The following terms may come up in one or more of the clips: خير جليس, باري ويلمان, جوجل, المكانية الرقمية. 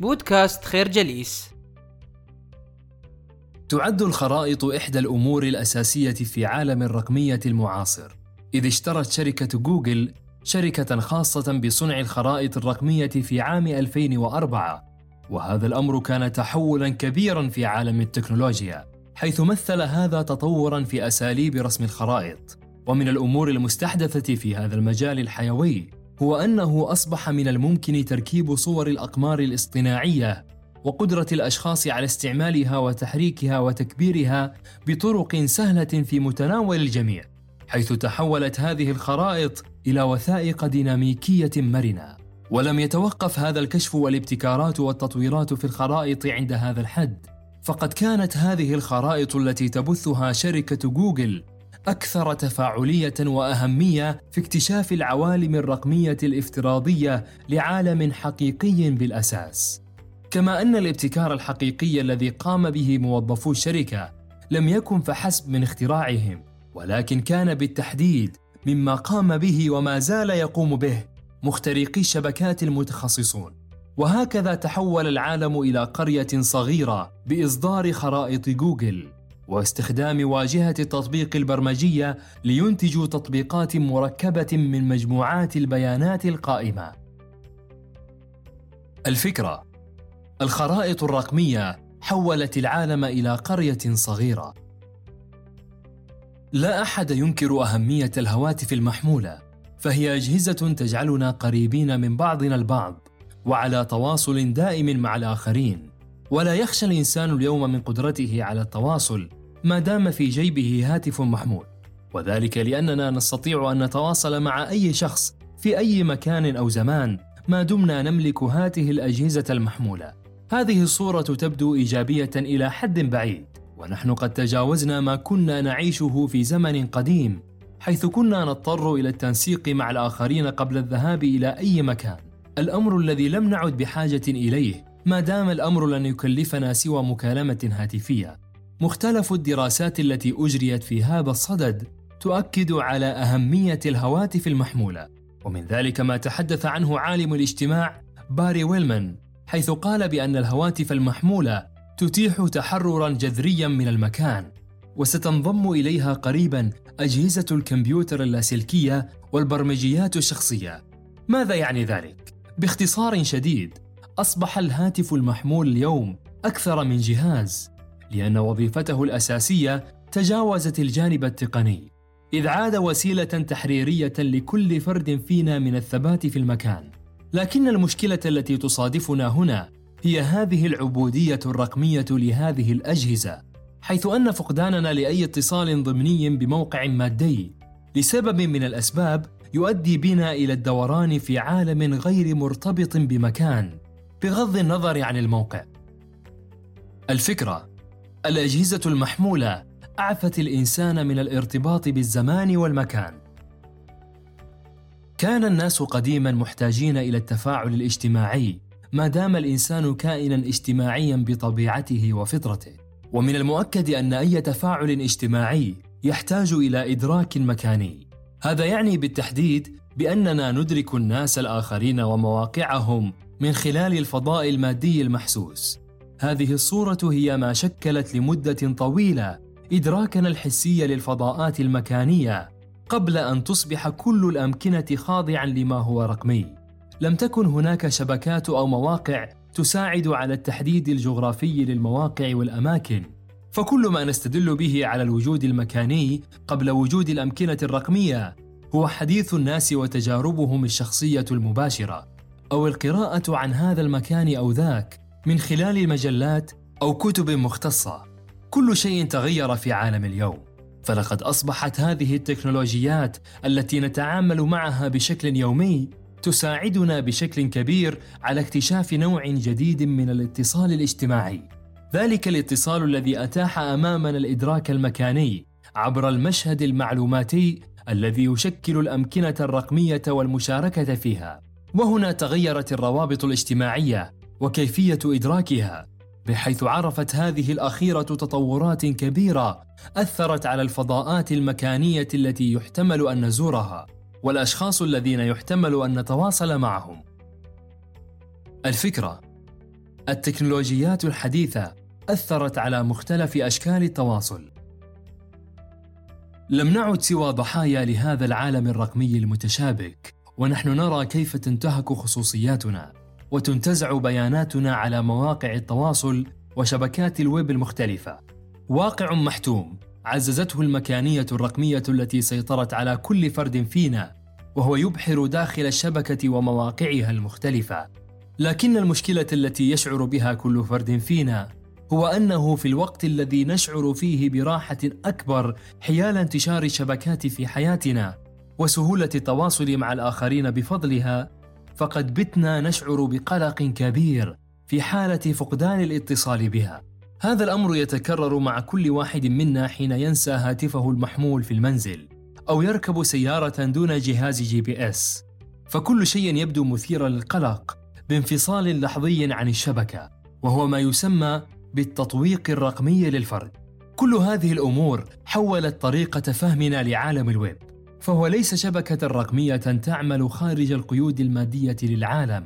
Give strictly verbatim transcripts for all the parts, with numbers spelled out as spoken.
بودكاست خير جليس. تعد الخرائط إحدى الأمور الأساسية في عالم الرقمية المعاصر، إذ اشترت شركة جوجل شركة خاصة بصنع الخرائط الرقمية في عام ألفين وأربعة، وهذا الأمر كان تحولاً كبيراً في عالم التكنولوجيا، حيث مثل هذا تطوراً في أساليب رسم الخرائط. ومن الأمور المستحدثة في هذا المجال الحيوي هو أنه أصبح من الممكن تركيب صور الأقمار الاصطناعية وقدرة الأشخاص على استعمالها وتحريكها وتكبيرها بطرق سهلة في متناول الجميع، حيث تحولت هذه الخرائط إلى وثائق ديناميكية مرنة. ولم يتوقف هذا الكشف والابتكارات والتطويرات في الخرائط عند هذا الحد، فقد كانت هذه الخرائط التي تبثها شركة جوجل أكثر تفاعلية وأهمية في اكتشاف العوالم الرقمية الافتراضية لعالم حقيقي بالأساس. كما أن الابتكار الحقيقي الذي قام به موظفو الشركة لم يكن فحسب من اختراعهم، ولكن كان بالتحديد مما قام به وما زال يقوم به مخترقي الشبكات المتخصصون. وهكذا تحول العالم إلى قرية صغيرة بإصدار خرائط جوجل واستخدام واجهة التطبيق البرمجية لينتجوا تطبيقات مركبة من مجموعات البيانات القائمة. الفكرة: الخرائط الرقمية حولت العالم إلى قرية صغيرة. لا أحد ينكر أهمية الهواتف المحمولة، فهي أجهزة تجعلنا قريبين من بعضنا البعض وعلى تواصل دائم مع الآخرين، ولا يخشى الإنسان اليوم من قدرته على التواصل ما دام في جيبه هاتف محمول، وذلك لأننا نستطيع أن نتواصل مع أي شخص في أي مكان أو زمان ما دمنا نملك هذه الأجهزة المحمولة. هذه الصورة تبدو إيجابية إلى حد بعيد، ونحن قد تجاوزنا ما كنا نعيشه في زمن قديم، حيث كنا نضطر إلى التنسيق مع الآخرين قبل الذهاب إلى أي مكان، الأمر الذي لم نعد بحاجة إليه ما دام الأمر لن يكلفنا سوى مكالمة هاتفية. مختلف الدراسات التي أجريت في هذا الصدد تؤكد على أهمية الهواتف المحمولة، ومن ذلك ما تحدث عنه عالم الاجتماع باري ويلمان، حيث قال بأن الهواتف المحمولة تتيح تحرراً جذرياً من المكان، وستنضم إليها قريباً أجهزة الكمبيوتر اللاسلكية والبرمجيات الشخصية. ماذا يعني ذلك؟ باختصار شديد، أصبح الهاتف المحمول اليوم أكثر من جهاز، لأن وظيفته الأساسية تجاوزت الجانب التقني، إذ عاد وسيلة تحريرية لكل فرد فينا من الثبات في المكان. لكن المشكلة التي تصادفنا هنا هي هذه العبودية الرقمية لهذه الأجهزة، حيث أن فقداننا لأي اتصال ضمني بموقع مادي لسبب من الأسباب يؤدي بنا إلى الدوران في عالم غير مرتبط بمكان، بغض النظر عن الموقع. الفكرة: الأجهزة المحمولة أعفت الإنسان من الارتباط بالزمان والمكان. كان الناس قديماً محتاجين إلى التفاعل الاجتماعي ما دام الإنسان كائناً اجتماعياً بطبيعته وفطرته، ومن المؤكد أن أي تفاعل اجتماعي يحتاج إلى إدراك مكاني. هذا يعني بالتحديد بأننا ندرك الناس الآخرين ومواقعهم من خلال الفضاء المادي المحسوس. هذه الصورة هي ما شكلت لمدة طويلة إدراكنا الحسي للفضاءات المكانية، قبل أن تصبح كل الأمكنة خاضعاً لما هو رقمي. لم تكن هناك شبكات أو مواقع تساعد على التحديد الجغرافي للمواقع والأماكن، فكل ما نستدل به على الوجود المكاني قبل وجود الأمكنة الرقمية هو حديث الناس وتجاربهم الشخصية المباشرة، أو القراءة عن هذا المكان أو ذاك من خلال المجلات أو كتب مختصة. كل شيء تغير في عالم اليوم، فلقد أصبحت هذه التكنولوجيات التي نتعامل معها بشكل يومي تساعدنا بشكل كبير على اكتشاف نوع جديد من الاتصال الاجتماعي، ذلك الاتصال الذي أتاح أمامنا الإدراك المكاني عبر المشهد المعلوماتي الذي يشكل الأمكنة الرقمية والمشاركة فيها. وهنا تغيرت الروابط الاجتماعية وكيفية إدراكها، بحيث عرفت هذه الأخيرة تطورات كبيرة أثرت على الفضاءات المكانية التي يحتمل أن نزورها والأشخاص الذين يحتمل أن نتواصل معهم. الفكرة: التكنولوجيات الحديثة أثرت على مختلف أشكال التواصل. لم نعد سوى ضحايا لهذا العالم الرقمي المتشابك، ونحن نرى كيف تنتهك خصوصياتنا وتنتزع بياناتنا على مواقع التواصل وشبكات الويب المختلفة. واقع محتوم عززته المكانية الرقمية التي سيطرت على كل فرد فينا، وهو يبحر داخل الشبكة ومواقعها المختلفة. لكن المشكلة التي يشعر بها كل فرد فينا هو أنه في الوقت الذي نشعر فيه براحة أكبر حيال انتشار الشبكات في حياتنا وسهولة التواصل مع الآخرين بفضلها، فقد بتنا نشعر بقلق كبير في حالة فقدان الاتصال بها. هذا الأمر يتكرر مع كل واحد منا حين ينسى هاتفه المحمول في المنزل أو يركب سيارة دون جهاز جي بي إس، فكل شيء يبدو مثيرا للقلق بانفصال لحظي عن الشبكة، وهو ما يسمى بالتطويق الرقمي للفرد. كل هذه الأمور حولت طريقة فهمنا لعالم الويب، فهو ليس شبكة رقمية تعمل خارج القيود المادية للعالم،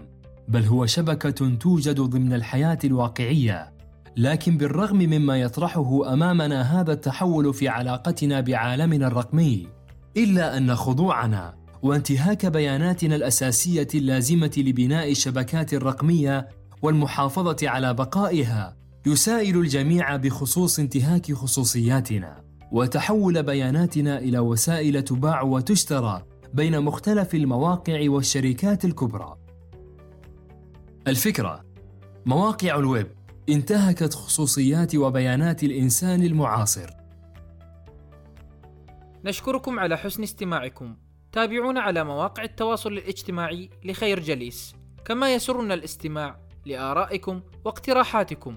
بل هو شبكة توجد ضمن الحياة الواقعية. لكن بالرغم مما يطرحه أمامنا هذا التحول في علاقتنا بعالمنا الرقمي، إلا أن خضوعنا وانتهاك بياناتنا الأساسية اللازمة لبناء الشبكات الرقمية والمحافظة على بقائها يسائل الجميع بخصوص انتهاك خصوصياتنا وتحول بياناتنا إلى وسائل تباع وتشترى بين مختلف المواقع والشركات الكبرى. الفكرة، مواقع الويب انتهكت خصوصيات وبيانات الإنسان المعاصر. نشكركم على حسن استماعكم. تابعونا على مواقع التواصل الاجتماعي لخير جليس، كما يسرنا الاستماع لآرائكم واقتراحاتكم،